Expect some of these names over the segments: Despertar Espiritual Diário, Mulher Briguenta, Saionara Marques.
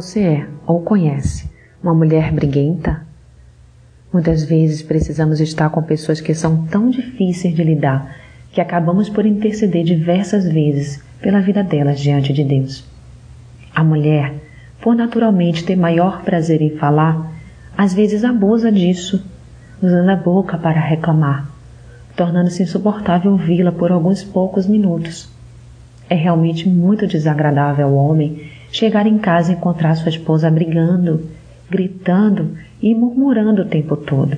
você é ou conhece uma mulher briguenta? Muitas vezes precisamos estar com pessoas que são tão difíceis de lidar que acabamos por interceder diversas vezes pela vida delas diante de Deus. A mulher, por naturalmente ter maior prazer em falar, às vezes abusa disso, usando a boca para reclamar, tornando-se insuportável ouvi-la por alguns poucos minutos. É realmente muito desagradável ao homem chegar em casa e encontrar sua esposa brigando, gritando e murmurando o tempo todo.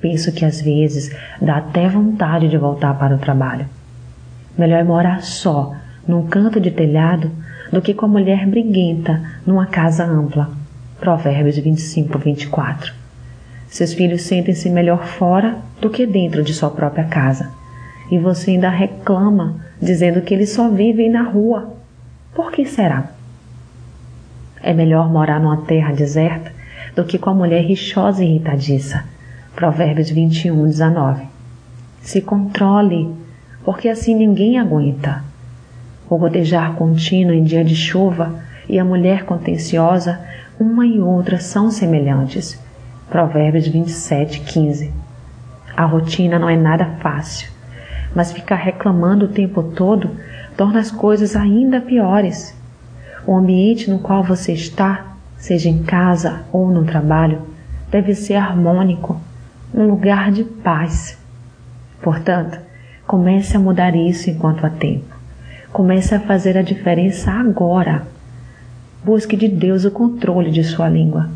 Penso que às vezes dá até vontade de voltar para o trabalho. Melhor é morar só, num canto de telhado, do que com a mulher briguenta numa casa ampla. Provérbios 25:24. Seus filhos sentem-se melhor fora do que dentro de sua própria casa. E você ainda reclama, dizendo que eles só vivem na rua. Por que será? É melhor morar numa terra deserta do que com a mulher rixosa e irritadiça. Provérbios 21:19. Se controle, porque assim ninguém aguenta. O gotejar contínuo em dia de chuva e a mulher contenciosa, uma e outra são semelhantes. Provérbios 27:15. A rotina não é nada fácil, mas ficar reclamando o tempo todo torna as coisas ainda piores. O ambiente no qual você está, seja em casa ou no trabalho, deve ser harmônico, um lugar de paz. Portanto, comece a mudar isso enquanto há tempo. Comece a fazer a diferença agora. Busque de Deus o controle de sua língua.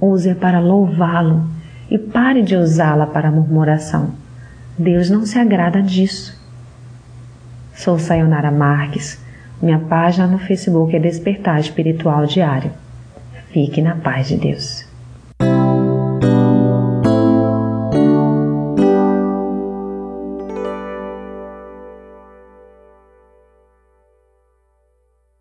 Use-a para louvá-lo e pare de usá-la para murmuração. Deus não se agrada disso. Sou Saionara Marques. Minha página no Facebook é Despertar Espiritual Diário. Fique na paz de Deus.